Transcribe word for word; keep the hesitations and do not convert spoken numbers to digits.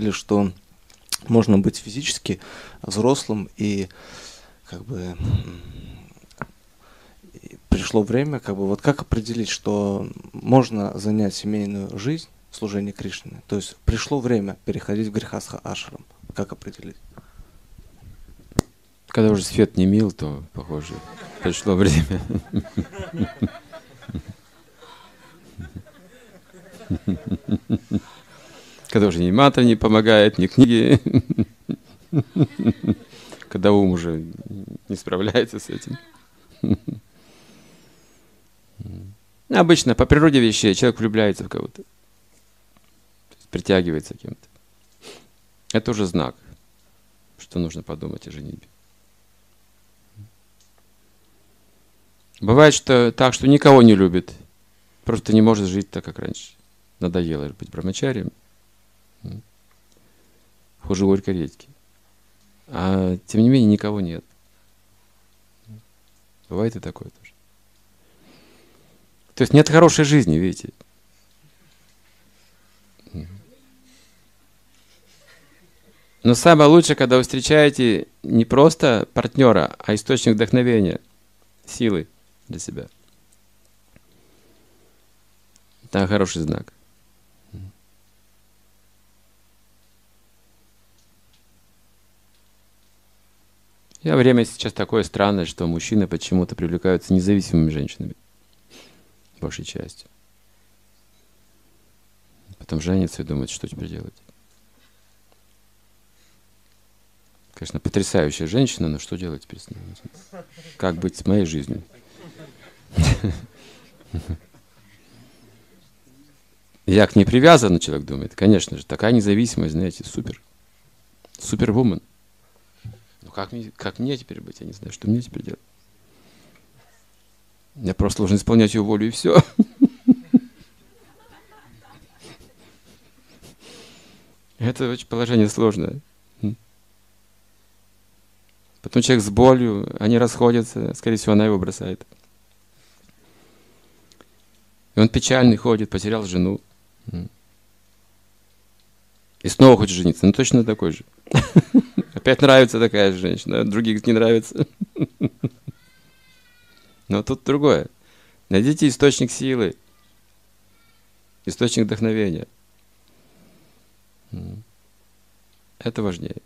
говорили, что можно быть физически взрослым, и как бы пришло время, как бы вот как определить, что можно занять семейную жизнь в служении Кришне? То есть пришло время переходить в грехастха ашрам. Как определить? Когда уже свет не мил, то, похоже, пришло время. Когда уже ни мата не помогает, ни книги. Когда ум уже не справляется с этим. Обычно по природе вещей человек влюбляется в кого-то. Притягивается к кем-то. Это уже знак, что нужно подумать о женитьбе. Бывает, что так, что никого не любит. Просто не может жить так, как раньше. Надоело быть брахмачарием. Хуже горькой редьки. А тем не менее никого нет. Бывает и такое тоже. То есть нет хорошей жизни, видите. Но самое лучшее, когда вы встречаете не просто партнера, а источник вдохновения, силы для себя. Это хороший знак. И время сейчас такое странное, что мужчины почему-то привлекаются независимыми женщинами, большей частью. Потом женятся и думают, что теперь делать. Конечно, потрясающая женщина, но что делать теперь с ней? Как быть с моей жизнью? Я к ней привязан, человек думает. Конечно же, такая независимость, знаете, супер. Супервумен. Как мне, как мне теперь быть? Я не знаю, что мне теперь делать. Я просто должен исполнять ее волю, и все. Это очень положение сложное. Потом человек с болью, они расходятся, скорее всего, она его бросает. И он печальный ходит, потерял жену. И снова хочет жениться, ну точно такой же. Опять нравится такая же женщина, других не нравится. Но тут другое. Найдите источник силы, источник вдохновения. Это важнее.